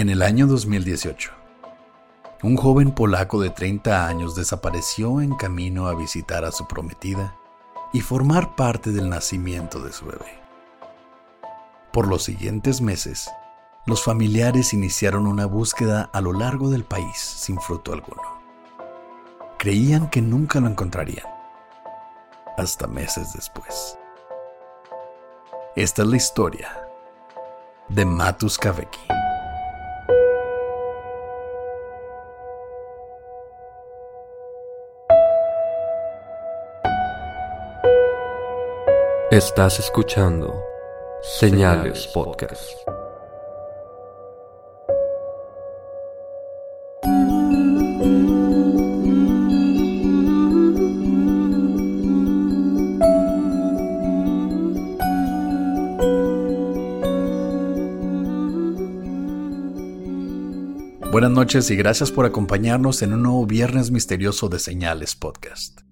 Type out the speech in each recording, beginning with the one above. En el año 2018, un joven polaco de 30 años desapareció en camino a visitar a su prometida y formar parte del nacimiento de su bebé. Por los siguientes meses, los familiares iniciaron una búsqueda a lo largo del país sin fruto alguno. Creían que nunca lo encontrarían, hasta meses después. Esta es la historia de Mateusz Kawecki. Estás escuchando Señales Podcast. Buenas noches y gracias por acompañarnos en un nuevo viernes misterioso de Señales Podcast.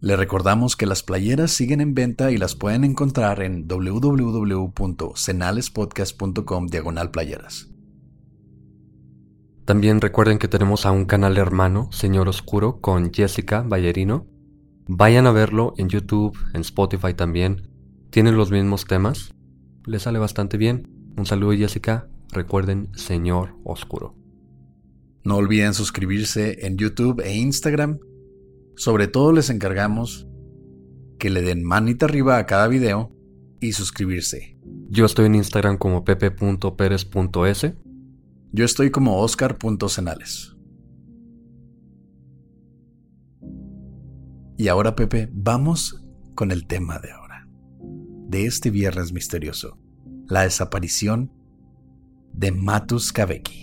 Le recordamos que las playeras siguen en venta y las pueden encontrar en www.senalespodcast.com/playeras. También recuerden que tenemos a un canal hermano, Señor Oscuro, con Jessica Ballerino. Vayan a verlo en YouTube, en Spotify también. Tienen los mismos temas. Les sale bastante bien. Un saludo, Jessica. Recuerden, Señor Oscuro. No olviden suscribirse en YouTube e Instagram. Sobre todo les encargamos que le den manita arriba a cada video y suscribirse. Yo estoy en Instagram como pepe.perez.s. Yo estoy como oscar.cenales. Y ahora, Pepe, vamos con el tema de ahora, de este viernes misterioso, la desaparición de Mateusz Kawecki.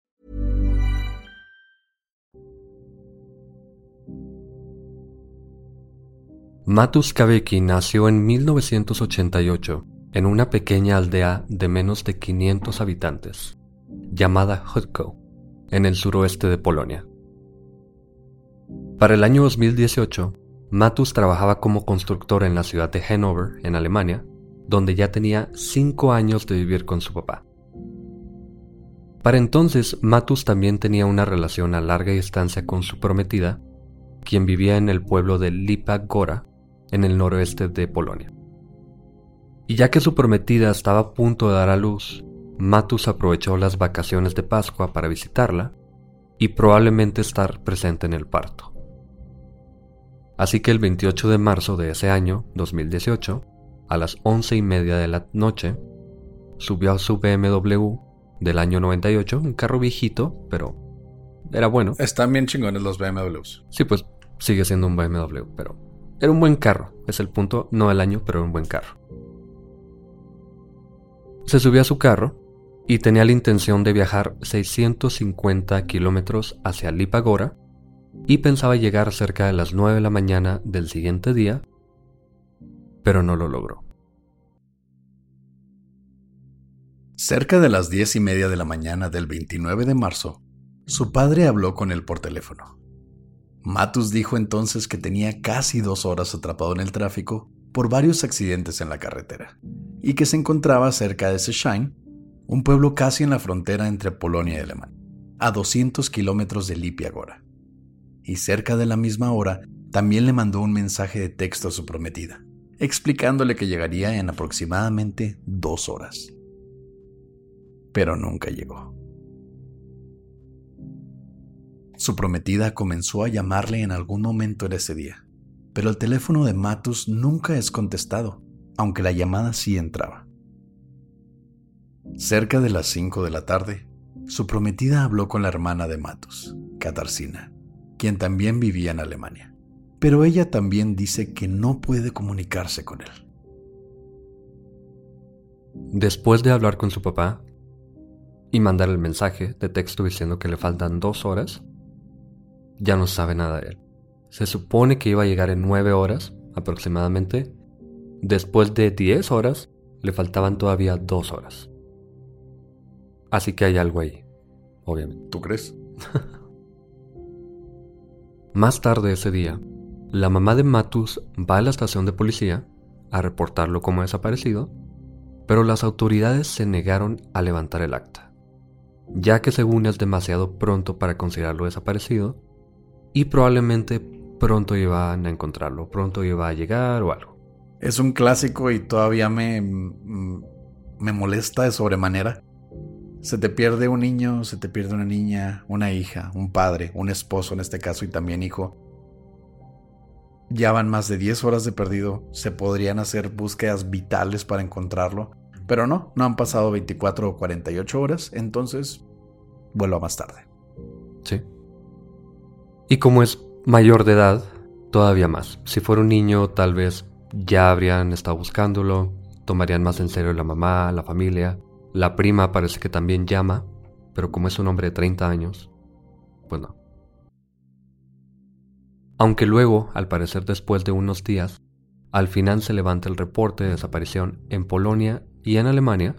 Mateusz Kawecki nació en 1988 en una pequeña aldea de menos de 500 habitantes, llamada Hutków, en el suroeste de Polonia. Para el año 2018, Mateusz trabajaba como constructor en la ciudad de Hannover, en Alemania, donde ya tenía 5 años de vivir con su papá. Para entonces, Mateusz también tenía una relación a larga distancia con su prometida, quien vivía en el pueblo de Lipia Góra, en el noroeste de Polonia. Y ya que su prometida estaba a punto de dar a luz, Mateusz aprovechó las vacaciones de Pascua para visitarla y probablemente estar presente en el parto. Así que el 28 de marzo de ese año, 2018, a las 11:30 de la noche, subió a su BMW del año 98, un carro viejito, pero era bueno. Están bien chingones los BMWs. Sí, pues sigue siendo un BMW, pero era un buen carro. Es el punto, no el año, pero era un buen carro. Se subió a su carro y tenía la intención de viajar 650 kilómetros hacia Lipia Góra y pensaba llegar cerca de las 9 de la mañana del siguiente día, pero no lo logró. Cerca de las 10:30 de la mañana del 29 de marzo, su padre habló con él por teléfono. Mateusz dijo entonces que tenía casi 2 horas atrapado en el tráfico por varios accidentes en la carretera y que se encontraba cerca de Szczecin, un pueblo casi en la frontera entre Polonia y Alemania, a 200 kilómetros de Lipia Góra. Y cerca de la misma hora también le mandó un mensaje de texto a su prometida, explicándole que llegaría en aproximadamente 2 horas. Pero nunca llegó. Su prometida comenzó a llamarle en algún momento en ese día, pero el teléfono de Mateusz nunca es contestado, aunque la llamada sí entraba. Cerca de las 5 de la tarde, su prometida habló con la hermana de Mateusz, Katarzyna, quien también vivía en Alemania, pero ella también dice que no puede comunicarse con él. Después de hablar con su papá y mandar el mensaje de texto diciendo que le faltan 2 horas, ya no sabe nada de él. Se supone que iba a llegar en 9 horas aproximadamente. Después de 10 horas, le faltaban todavía 2 horas. Así que hay algo ahí, obviamente. ¿Tú crees? Más tarde ese día, la mamá de Mateusz va a la estación de policía a reportarlo como desaparecido, pero las autoridades se negaron a levantar el acta, ya que según es demasiado pronto para considerarlo desaparecido, y probablemente pronto iban a encontrarlo, pronto iba a llegar o algo. Es un clásico y todavía me molesta de sobremanera. Se te pierde un niño, se te pierde una niña, una hija, un padre, un esposo en este caso y también hijo. Ya van más de 10 horas de perdido, se podrían hacer búsquedas vitales para encontrarlo, pero no han pasado 24 o 48 horas, entonces vuelvo más tarde. Sí. Y como es mayor de edad, todavía más. Si fuera un niño, tal vez ya habrían estado buscándolo, tomarían más en serio la mamá, la familia. La prima parece que también llama, pero como es un hombre de 30 años, pues no. Aunque luego, al parecer después de unos días, al final se levanta el reporte de desaparición en Polonia y en Alemania,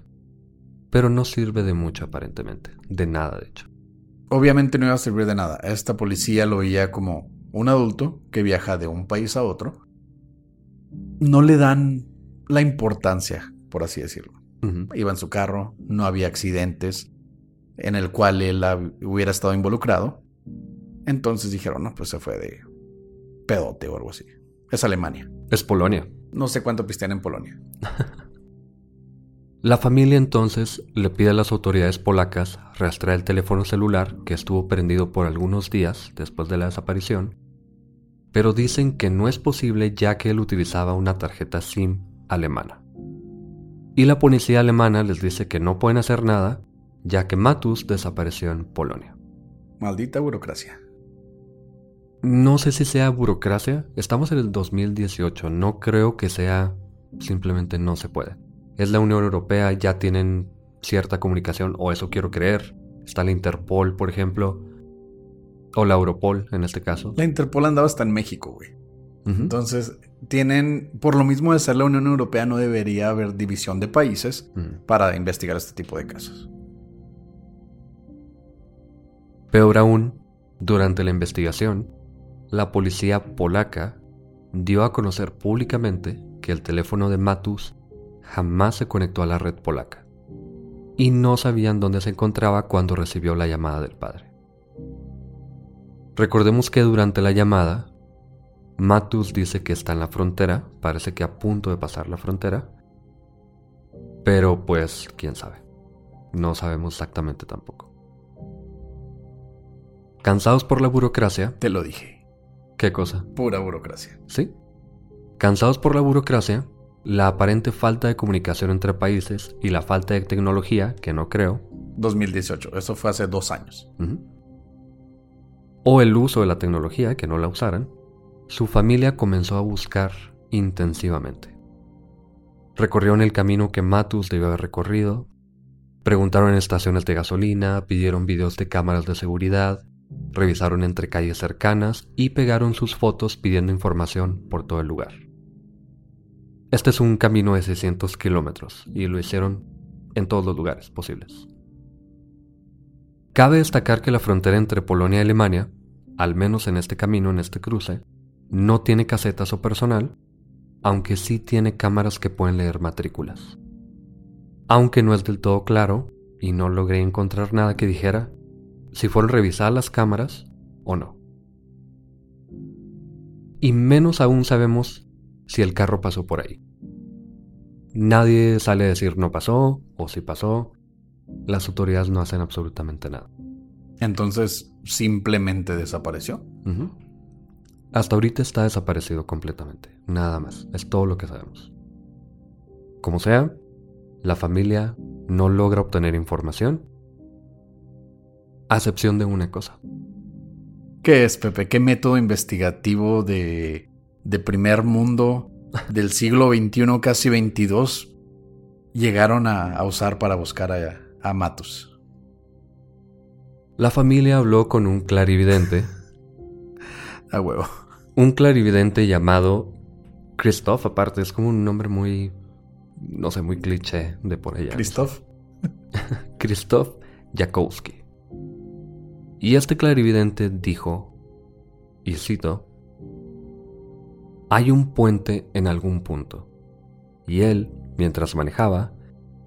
pero no sirve de mucho aparentemente, de nada de hecho. Obviamente no iba a servir de nada. Esta policía lo veía como un adulto que viaja de un país a otro. No le dan la importancia, por así decirlo. Uh-huh. Iba en su carro, no había accidentes en el cual él hubiera estado involucrado. Entonces dijeron, no, pues se fue de pedote o algo así. Es Alemania. Es Polonia. No sé cuánto pistean en Polonia. La familia entonces le pide a las autoridades polacas rastrear el teléfono celular que estuvo prendido por algunos días después de la desaparición, pero dicen que no es posible ya que él utilizaba una tarjeta SIM alemana. Y la policía alemana les dice que no pueden hacer nada ya que Mateusz desapareció en Polonia. Maldita burocracia. No sé si sea burocracia, estamos en el 2018, no creo que sea, simplemente no se puede. Es la Unión Europea, ya tienen cierta comunicación, o eso quiero creer. Está la Interpol, por ejemplo, o la Europol, en este caso. La Interpol andaba hasta en México, güey. Uh-huh. Entonces, tienen, por lo mismo de ser la Unión Europea, no debería haber división de países para investigar este tipo de casos. Peor aún, durante la investigación, la policía polaca dio a conocer públicamente que el teléfono de Mateusz jamás se conectó a la red polaca y no sabían dónde se encontraba cuando recibió la llamada del padre. Recordemos que durante la llamada, Mateusz dice que está en la frontera, parece que a punto de pasar la frontera, pero pues quién sabe, no sabemos exactamente tampoco. Cansados por la burocracia, te lo dije. ¿Qué cosa? Pura burocracia. ¿Sí? Cansados por la burocracia, la aparente falta de comunicación entre países y la falta de tecnología, que no creo. 2018, eso fue hace 2 años. Uh-huh. O el uso de la tecnología, que no la usaran, su familia comenzó a buscar intensivamente. Recorrieron el camino que Mateusz debió haber recorrido, preguntaron en estaciones de gasolina, pidieron videos de cámaras de seguridad, revisaron entre calles cercanas y pegaron sus fotos pidiendo información por todo el lugar. Este es un camino de 600 kilómetros y lo hicieron en todos los lugares posibles. Cabe destacar que la frontera entre Polonia y Alemania, al menos en este camino, en este cruce, no tiene casetas o personal, aunque sí tiene cámaras que pueden leer matrículas. Aunque no es del todo claro, y no logré encontrar nada que dijera si fueron revisadas las cámaras o no. Y menos aún sabemos si el carro pasó por ahí. Nadie sale a decir no pasó o si pasó. Las autoridades no hacen absolutamente nada. Entonces, ¿simplemente desapareció? Uh-huh. Hasta ahorita está desaparecido completamente. Nada más. Es todo lo que sabemos. Como sea, la familia no logra obtener información, a excepción de una cosa. ¿Qué es, Pepe? ¿Qué método investigativo de primer mundo del siglo XXI, casi XXII, llegaron a usar para buscar a Mateusz? La familia habló con un clarividente. A huevo. Un clarividente llamado Krzysztof, aparte es como un nombre muy... no sé, muy cliché de por allá. ¿Krzysztof? Krzysztof Jackowski. Y este clarividente dijo, y cito, hay un puente en algún punto. Y él, mientras manejaba,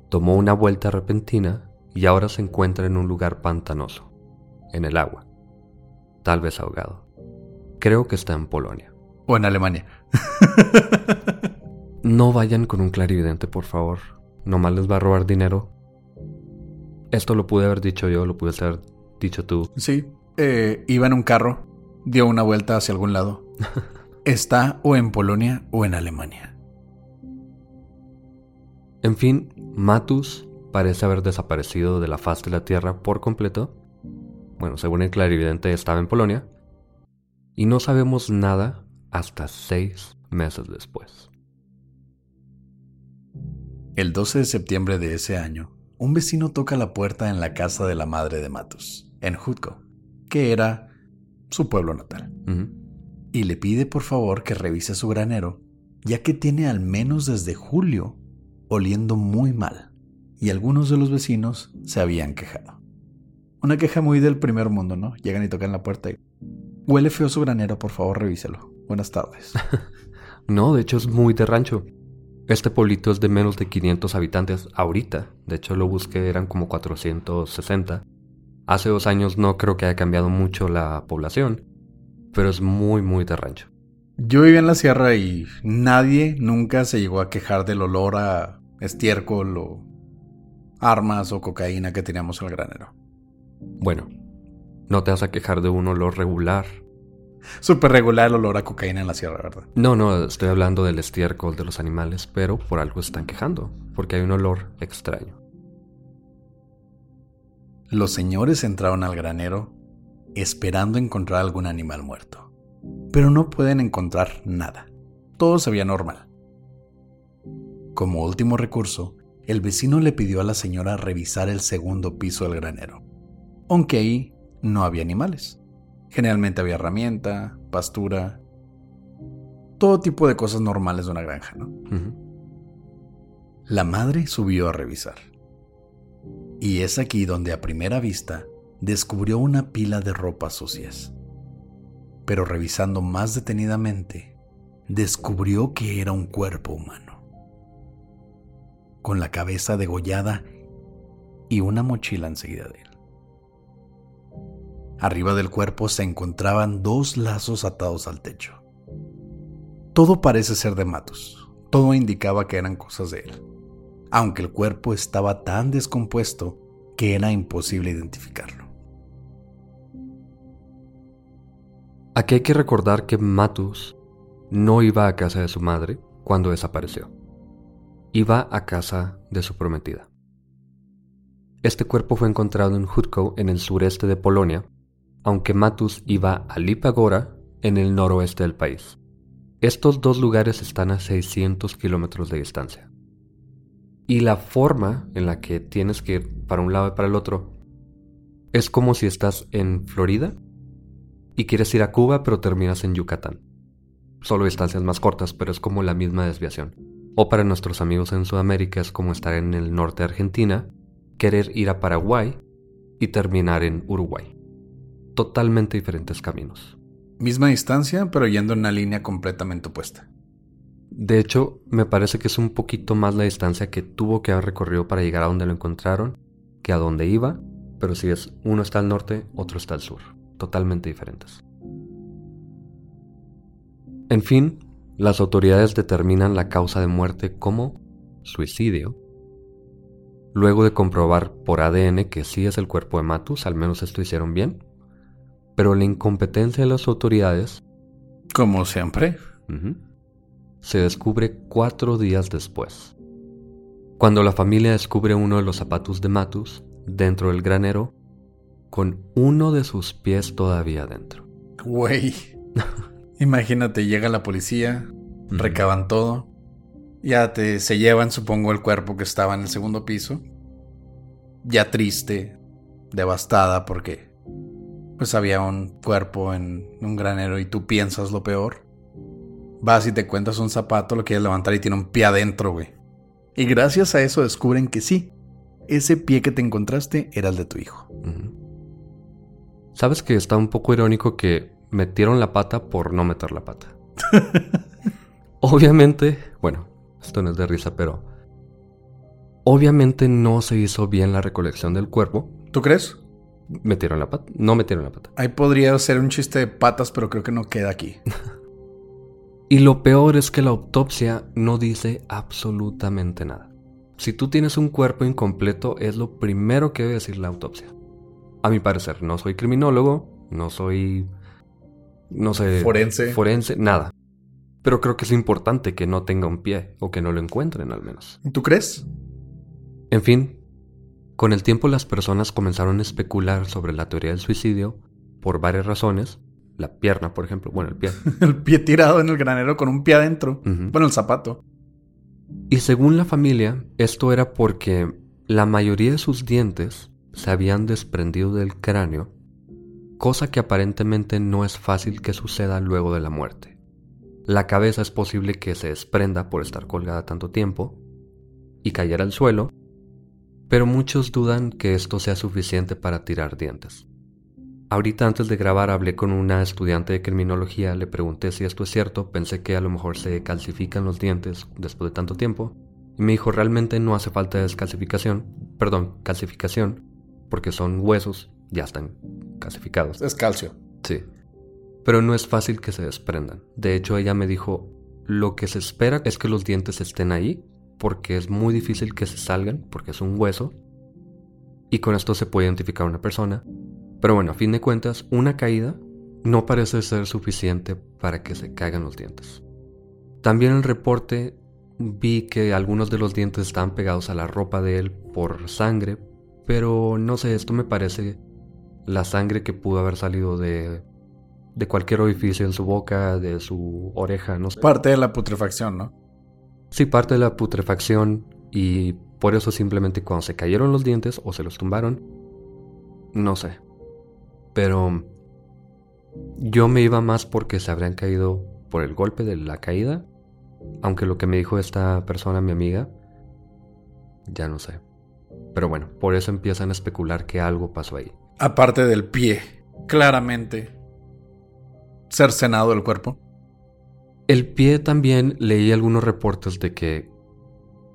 tomó una vuelta repentina y ahora se encuentra en un lugar pantanoso, en el agua, tal vez ahogado. Creo que está en Polonia. O en Alemania. No vayan con un clarividente, por favor. Nomás les va a robar dinero. Esto lo pude haber dicho yo, lo pude haber dicho tú. Sí, iba en un carro, dio una vuelta hacia algún lado. Está o en Polonia o en Alemania. En fin, Mateusz parece haber desaparecido de la faz de la tierra por completo. Bueno, según el clarividente estaba en Polonia. Y no sabemos nada hasta 6 meses después. El 12 de septiembre de ese año, un vecino toca la puerta en la casa de la madre de Mateusz, en Hutków, que era su pueblo natal. Uh-huh. Y le pide por favor que revise su granero, ya que tiene al menos desde julio oliendo muy mal, y algunos de los vecinos se habían quejado. Una queja muy del primer mundo, ¿no? Llegan y tocan la puerta y... huele feo su granero, por favor, revíselo. Buenas tardes. No, de hecho es muy de rancho. Este pueblito es de menos de 500 habitantes ahorita. De hecho lo busqué, eran como 460. Hace 2 años no creo que haya cambiado mucho la población, pero es muy, muy de rancho. Yo vivía en la sierra y nadie nunca se llegó a quejar del olor a estiércol o armas o cocaína que teníamos en el granero. Bueno, no te vas a quejar de un olor regular. Súper regular el olor a cocaína en la sierra, ¿verdad? No, estoy hablando del estiércol de los animales, pero por algo están quejando, porque hay un olor extraño. Los señores entraron al granero esperando encontrar algún animal muerto, pero no pueden encontrar nada. Todo se veía normal. Como último recurso, el vecino le pidió a la señora revisar el segundo piso del granero, aunque ahí no había animales. Generalmente había herramienta, pastura, todo tipo de cosas normales de una granja, ¿no? Uh-huh. La madre subió a revisar. Y es aquí donde a primera vista descubrió una pila de ropas sucias. Pero revisando más detenidamente, descubrió que era un cuerpo humano, con la cabeza degollada y una mochila enseguida de él. Arriba del cuerpo se encontraban 2 lazos atados al techo. Todo parece ser de Mateusz. Todo indicaba que eran cosas de él, aunque el cuerpo estaba tan descompuesto que era imposible identificarlo. Aquí hay que recordar que Mateusz no iba a casa de su madre cuando desapareció. Iba a casa de su prometida. Este cuerpo fue encontrado en Hutków, en el sureste de Polonia, aunque Mateusz iba a Lipia Góra, en el noroeste del país. Estos 2 lugares están a 600 kilómetros de distancia. Y la forma en la que tienes que ir para un lado y para el otro es como si estás en Florida y quieres ir a Cuba pero terminas en Yucatán. Solo distancias más cortas, pero es como la misma desviación. O para nuestros amigos en Sudamérica es como estar en el norte de Argentina, querer ir a Paraguay y terminar en Uruguay. totalmente diferentes caminos. Misma distancia, pero yendo en una línea completamente opuesta. De hecho, me parece que es un poquito más la distancia que tuvo que haber recorrido para llegar a donde lo encontraron que a donde iba, pero sí es uno está al norte, otro está al sur, totalmente diferentes. En fin, las autoridades determinan la causa de muerte como suicidio, luego de comprobar por ADN que sí es el cuerpo de Mateusz, al menos esto hicieron bien, pero la incompetencia de las autoridades, como siempre, se descubre 4 días después, cuando la familia descubre uno de los zapatos de Mateusz dentro del granero, con uno de sus pies todavía dentro. Güey, imagínate, llega la policía, recaban todo, ya se llevan, supongo, el cuerpo que estaba en el segundo piso, ya triste, devastada, porque pues había un cuerpo en un granero y tú piensas lo peor. Vas y te cuentas un zapato, lo quieres levantar y tiene un pie adentro, güey. Y gracias a eso descubren que sí, ese pie que te encontraste era el de tu hijo. Sabes que está un poco irónico que metieron la pata por no meter la pata. Obviamente, bueno, esto no es de risa, pero obviamente no se hizo bien la recolección del cuerpo. ¿Tú crees? Metieron la pata, no metieron la pata. Ahí podría ser un chiste de patas, pero creo que no queda aquí. Y lo peor es que la autopsia no dice absolutamente nada. Si tú tienes un cuerpo incompleto, es lo primero que debe decir la autopsia. A mi parecer, no soy criminólogo, no soy, no sé, forense, nada. Pero creo que es importante que no tenga un pie, o que no lo encuentren al menos. ¿Tú crees? En fin, con el tiempo las personas comenzaron a especular sobre la teoría del suicidio por varias razones. La pierna, por ejemplo, bueno, el pie. El pie tirado en el granero con un pie adentro. Bueno, el zapato. Y según la familia, esto era porque la mayoría de sus dientes se habían desprendido del cráneo, cosa que aparentemente no es fácil que suceda luego de la muerte. La cabeza es posible que se desprenda por estar colgada tanto tiempo y cayera al suelo, pero muchos dudan que esto sea suficiente para tirar dientes. Ahorita antes de grabar hablé con una estudiante de criminología, le pregunté si esto es cierto, pensé que a lo mejor se calcifican los dientes después de tanto tiempo, y me dijo realmente no hace falta calcificación, porque son huesos, ya están calcificados. Es calcio. Sí, pero no es fácil que se desprendan. De hecho ella me dijo, lo que se espera es que los dientes estén ahí, porque es muy difícil que se salgan, porque es un hueso, y con esto se puede identificar a una persona. Pero bueno, a fin de cuentas, una caída no parece ser suficiente para que se caigan los dientes. También en el reporte vi que algunos de los dientes estaban pegados a la ropa de él por sangre, pero no sé, esto me parece la sangre que pudo haber salido de cualquier orificio en su boca, de su oreja, no sé. Parte de la putrefacción, ¿no? Sí, parte de la putrefacción, y por eso simplemente cuando se cayeron los dientes o se los tumbaron, no sé. Pero yo me iba más porque se habrían caído por el golpe de la caída. Aunque lo que me dijo esta persona, mi amiga, ya no sé. Pero bueno, por eso empiezan a especular que algo pasó ahí. Aparte del pie, claramente cercenado el cuerpo. El pie también, leí algunos reportes de que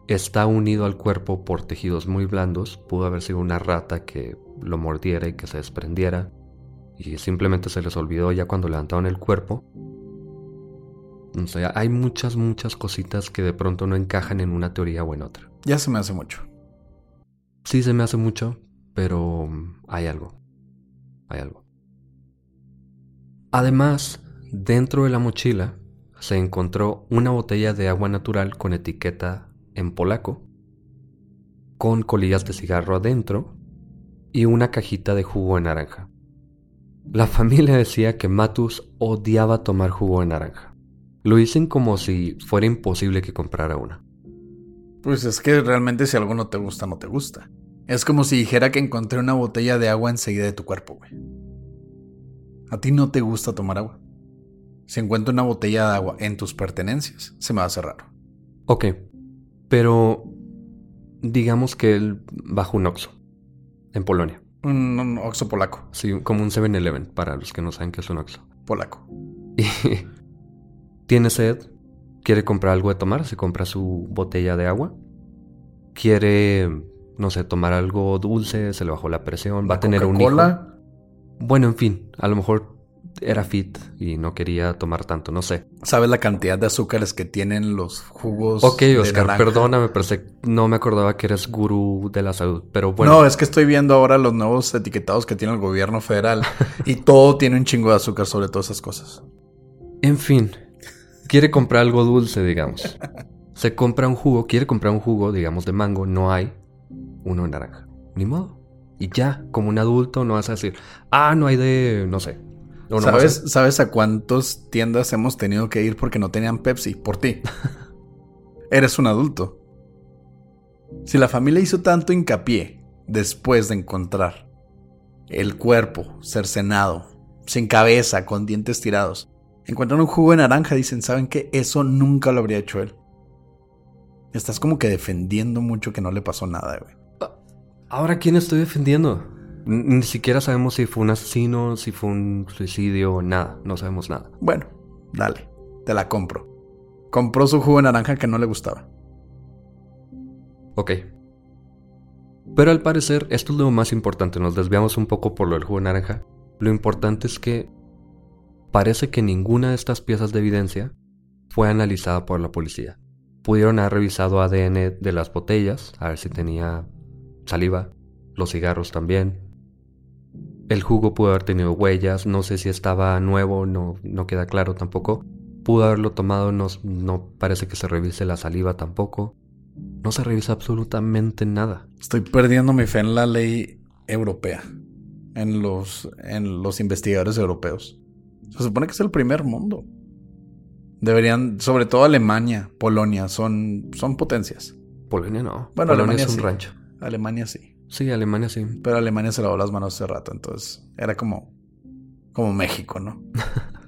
está unido al cuerpo por tejidos muy blandos. Pudo haber sido una rata que lo mordiera y que se desprendiera. Y simplemente se les olvidó ya cuando levantaron el cuerpo. O sea, hay muchas cositas que de pronto no encajan en una teoría o en otra. Ya se me hace mucho. Sí, se me hace mucho, pero hay algo. Hay algo. Además, dentro de la mochila se encontró una botella de agua natural con etiqueta en polaco, con colillas de cigarro adentro y una cajita de jugo de naranja. La familia decía que Mateusz odiaba tomar jugo de naranja. Lo dicen como si fuera imposible que comprara una. Pues es que realmente si algo no te gusta, no te gusta. Es como si dijera que encontré una botella de agua enseguida de tu cuerpo, güey. A ti no te gusta tomar agua. Si encuentro una botella de agua en tus pertenencias, se me va a hacer raro. Ok, pero digamos que él bajó un Oxo en Polonia. Un Oxo polaco. Sí, como un 7-Eleven, para los que no saben qué es un Oxo. Polaco. Y tiene sed, quiere comprar algo de tomar, se compra su botella de agua. Quiere, no sé, tomar algo dulce, se le bajó la presión, va a tener Coca-Cola. Un hijo. Bueno, en fin, a lo mejor era fit y no quería tomar tanto, no sé. ¿Sabes la cantidad de azúcares que tienen los jugos? Ok, Oscar, de perdóname, pero no me acordaba que eres gurú de la salud, pero bueno. No, es que estoy viendo ahora los nuevos etiquetados que tiene el gobierno federal y todo tiene un chingo de azúcar, sobre todas esas cosas. En fin, quiere comprar algo dulce, digamos. Se compra un jugo, quiere comprar un jugo, digamos, de mango, no hay, uno de naranja. Ni modo. Y ya, como un adulto, no vas a decir, ah, no hay de, no sé. No, ¿Sabes a cuántas tiendas hemos tenido que ir porque no tenían Pepsi? Por ti. Eres un adulto. Si la familia hizo tanto hincapié después de encontrar el cuerpo cercenado, sin cabeza, con dientes tirados, encuentran un jugo de naranja y dicen, ¿saben qué? Eso nunca lo habría hecho él. Estás como que defendiendo mucho que no le pasó nada, güey. ¿Ahora quién estoy defendiendo? Ni siquiera sabemos si fue un asesino, si fue un suicidio, nada. No sabemos nada. Bueno, dale, te la compro. Compró su jugo de naranja que no le gustaba. Ok. Pero al parecer, esto es lo más importante. Nos desviamos un poco por lo del jugo de naranja. Lo importante es que parece que ninguna de estas piezas de evidencia fue analizada por la policía. Pudieron haber revisado ADN de las botellas, a ver si tenía saliva. Los cigarros también. El jugo pudo haber tenido huellas. No sé si estaba nuevo, no queda claro tampoco. Pudo haberlo tomado, no parece que se revise la saliva tampoco. No se revisa absolutamente nada. Estoy perdiendo mi fe en la ley europea, en los investigadores europeos. Se supone que es el primer mundo. Deberían, sobre todo Alemania, Polonia, son potencias. Polonia no. Bueno, Polonia Alemania es un sí. Rancho. Alemania sí. Sí, Alemania sí. Pero Alemania se lavó las manos hace rato, entonces era como México, ¿no?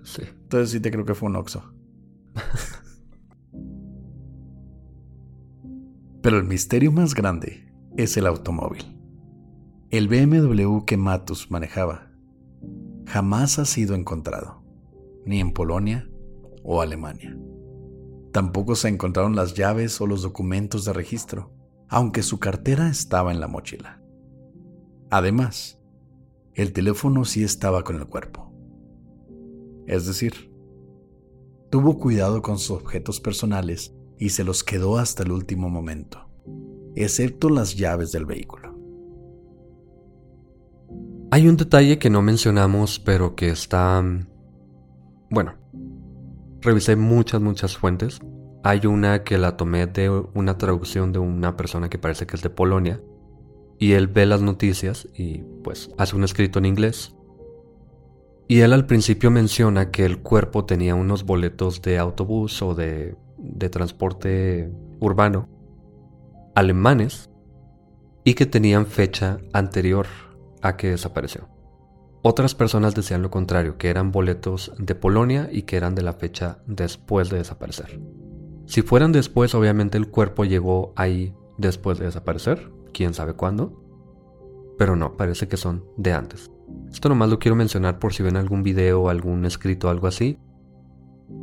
Sí. Entonces sí te creo que fue un Oxxo. Pero el misterio más grande es el automóvil. El BMW que Mateusz manejaba jamás ha sido encontrado, ni en Polonia o Alemania. Tampoco se encontraron las llaves o los documentos de registro, aunque su cartera estaba en la mochila. Además, el teléfono sí estaba con el cuerpo. Es decir, tuvo cuidado con sus objetos personales y se los quedó hasta el último momento, excepto las llaves del vehículo. Hay un detalle que no mencionamos, pero que está... Bueno, revisé muchas fuentes. Hay una que la tomé de una traducción de una persona que parece que es de Polonia. Y él ve las noticias y pues hace un escrito en inglés. Y él al principio menciona que el cuerpo tenía unos boletos de autobús o de transporte urbano alemanes. Y que tenían fecha anterior a que desapareció. Otras personas decían lo contrario, que eran boletos de Polonia y que eran de la fecha después de desaparecer. Si fueran después, obviamente el cuerpo llegó ahí después de desaparecer, quién sabe cuándo, pero no, parece que son de antes. Esto nomás lo quiero mencionar por si ven algún video, algún escrito, algo así.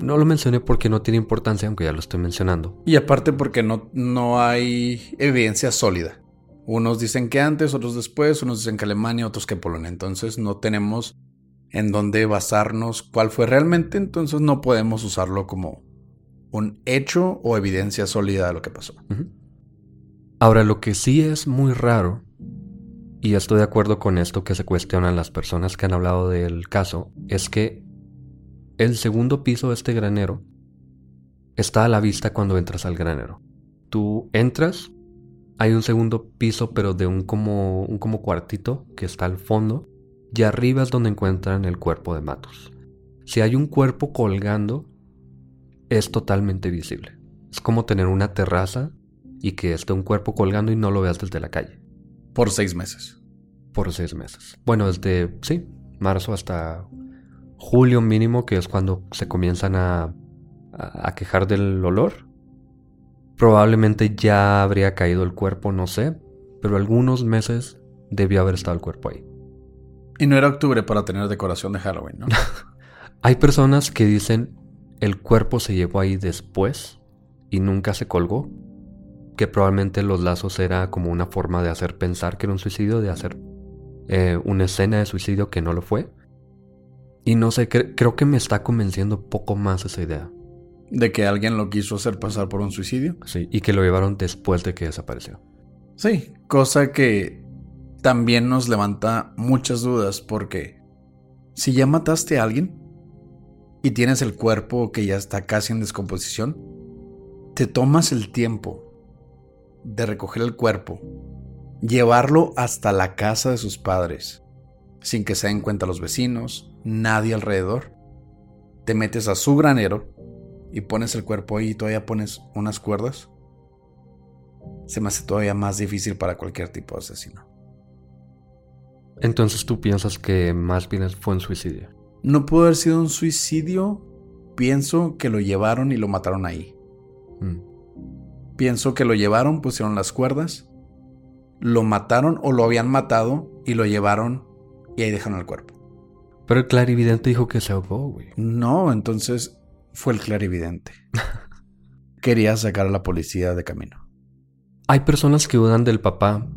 No lo mencioné porque no tiene importancia, aunque ya lo estoy mencionando. Y aparte porque no hay evidencia sólida. Unos dicen que antes, otros después, unos dicen que Alemania, otros que Polonia. Entonces no tenemos en dónde basarnos cuál fue realmente, entonces no podemos usarlo como un hecho o evidencia sólida de lo que pasó. Uh-huh. Ahora, lo que sí es muy raro, y estoy de acuerdo con esto que se cuestionan las personas que han hablado del caso, es que el segundo piso de este granero está a la vista cuando entras al granero. Tú entras, hay un segundo piso, pero de un cuartito que está al fondo, y arriba es donde encuentran el cuerpo de Mateusz. Si hay un cuerpo colgando, es totalmente visible. Es como tener una terraza y que esté un cuerpo colgando y no lo veas desde la calle. Por 6 meses. Por 6 meses. Bueno, desde, sí, marzo hasta julio mínimo, que es cuando se comienzan a quejar del olor. Probablemente ya habría caído el cuerpo, no sé, pero algunos meses debió haber estado el cuerpo ahí. Y no era octubre para tener decoración de Halloween, ¿no? Hay personas que dicen el cuerpo se llevó ahí después y nunca se colgó, que probablemente los lazos era como una forma de hacer pensar que era un suicidio, de hacer una escena de suicidio que no lo fue. Y no sé, creo que me está convenciendo poco más esa idea. ¿De que alguien lo quiso hacer pasar por un suicidio? Sí, y que lo llevaron después de que desapareció. Sí, cosa que también nos levanta muchas dudas, porque si ya mataste a alguien y tienes el cuerpo que ya está casi en descomposición, te tomas el tiempo de recoger el cuerpo, llevarlo hasta la casa de sus padres, sin que se den cuenta los vecinos, nadie alrededor. Te metes a su granero y pones el cuerpo ahí y todavía pones unas cuerdas. Se me hace todavía más difícil para cualquier tipo de asesino. Entonces tú piensas que más bien fue un suicidio. No pudo haber sido un suicidio. Pienso que lo llevaron y lo mataron ahí. Pienso que lo llevaron, pusieron las cuerdas, lo mataron o lo habían matado y lo llevaron y ahí dejaron el cuerpo. Pero el clarividente dijo que se ahogó, güey. No, entonces fue el clarividente. Quería sacar a la policía de camino. Hay personas que dudan del papá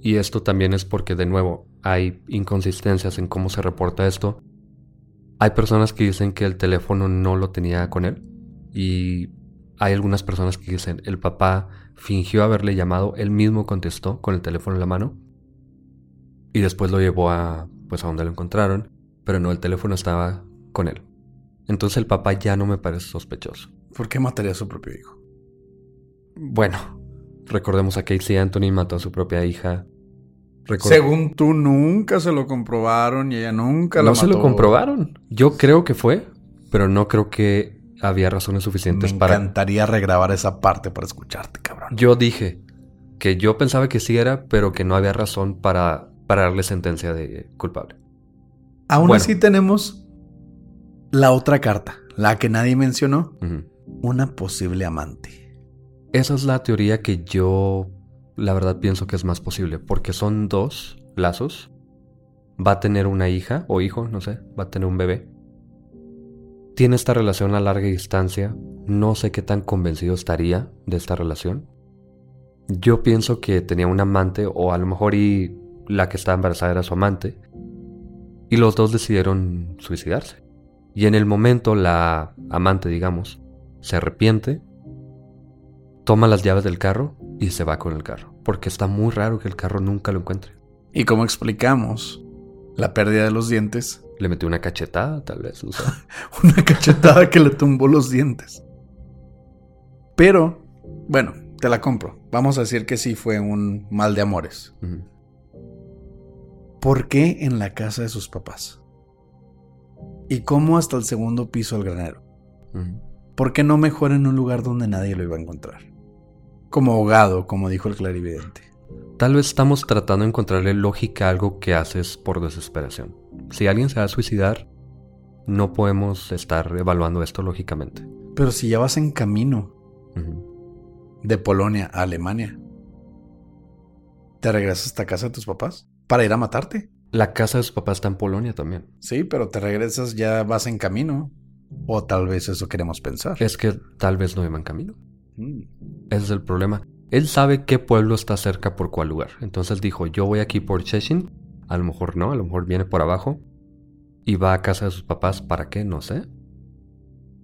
y esto también es porque, de nuevo, hay inconsistencias en cómo se reporta esto. Hay personas que dicen que el teléfono no lo tenía con él y hay algunas personas que dicen el papá fingió haberle llamado, él mismo contestó con el teléfono en la mano y después lo llevó a donde lo encontraron, pero no, el teléfono estaba con él. Entonces el papá ya no me parece sospechoso. ¿Por qué mataría a su propio hijo? Bueno, recordemos a Casey Anthony, mató a su propia hija. Según tú, nunca se lo comprobaron y ella nunca la mató. No se lo comprobaron. Yo creo que fue, pero no creo que había razones suficientes para... Me encantaría regrabar esa parte para escucharte, cabrón. Yo dije que yo pensaba que sí era, pero que no había razón para darle sentencia de culpable. Aún así tenemos la otra carta, la que nadie mencionó. Una posible amante. Esa es la teoría que yo... La verdad pienso que es más posible, porque son dos lazos. Va a tener una hija o hijo, no sé, va a tener un bebé. Tiene esta relación a larga distancia. No sé qué tan convencido estaría de esta relación. Yo pienso que tenía un amante, o a lo mejor y la que estaba embarazada era su amante, y los dos decidieron suicidarse. Y en el momento la amante, digamos, se arrepiente, toma las llaves del carro y se va con el carro, porque está muy raro que el carro nunca lo encuentre. Y como explicamos la pérdida de los dientes, le metió una cachetada, tal vez, o sea. Una cachetada que le tumbó los dientes. Pero, bueno, te la compro. Vamos a decir que sí fue un mal de amores. ¿Por qué en la casa de sus papás? ¿Y cómo hasta el segundo piso del granero? ¿Por qué no mejor en un lugar donde nadie lo iba a encontrar? Como ahogado, como dijo el clarividente. Tal vez estamos tratando de encontrarle lógica a algo que haces por desesperación. Si alguien se va a suicidar, no podemos estar evaluando esto lógicamente. Pero si ya vas en camino de Polonia a Alemania, ¿te regresas hasta casa de tus papás para ir a matarte? La casa de sus papás está en Polonia también. Sí, pero te regresas, ya vas en camino. O tal vez eso queremos pensar. Es que tal vez no iba en camino. Ese es el problema. Él sabe qué pueblo está cerca por cuál lugar. Entonces dijo, yo voy aquí por Szczecin. A lo mejor no, a lo mejor viene por abajo y va a casa de sus papás. ¿Para qué? No sé.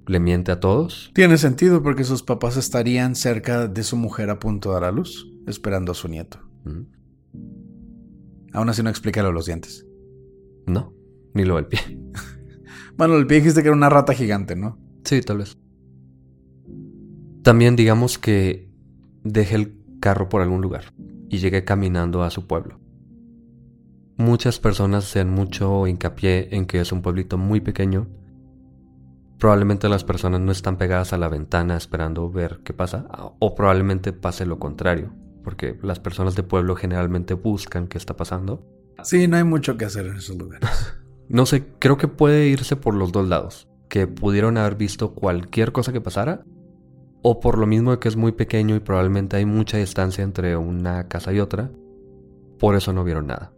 Le miente a todos. Tiene sentido porque sus papás estarían cerca de su mujer a punto de dar a luz, esperando a su nieto. Aún así no explica lo de los dientes. No, ni lo del pie. Bueno, el pie dijiste que era una rata gigante, ¿no? Sí, tal vez. También digamos que dejé el carro por algún lugar y llegué caminando a su pueblo. Muchas personas hacen mucho hincapié en que es un pueblito muy pequeño. Probablemente las personas no están pegadas a la ventana esperando ver qué pasa, o probablemente pase lo contrario, porque las personas de pueblo generalmente buscan qué está pasando. Sí, no hay mucho que hacer en esos lugares. No sé, creo que puede irse por los dos lados, que pudieron haber visto cualquier cosa que pasara, o por lo mismo de que es muy pequeño y probablemente hay mucha distancia entre una casa y otra, por eso no vieron nada.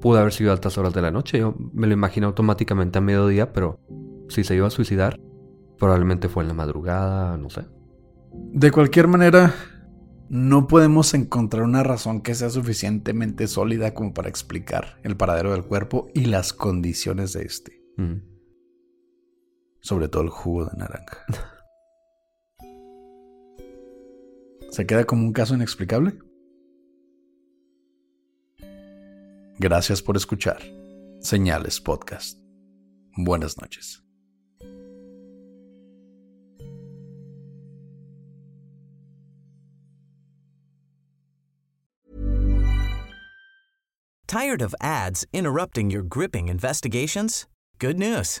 Pudo haber sido a altas horas de la noche, yo me lo imagino automáticamente a mediodía, pero si se iba a suicidar, probablemente fue en la madrugada, no sé. De cualquier manera, no podemos encontrar una razón que sea suficientemente sólida como para explicar el paradero del cuerpo y las condiciones de este. Mm. Sobre todo el jugo de naranja. ¿Se queda como un caso inexplicable? Gracias por escuchar Señales Podcast. Buenas noches. Tired of ads interrupting your gripping investigations? Good news.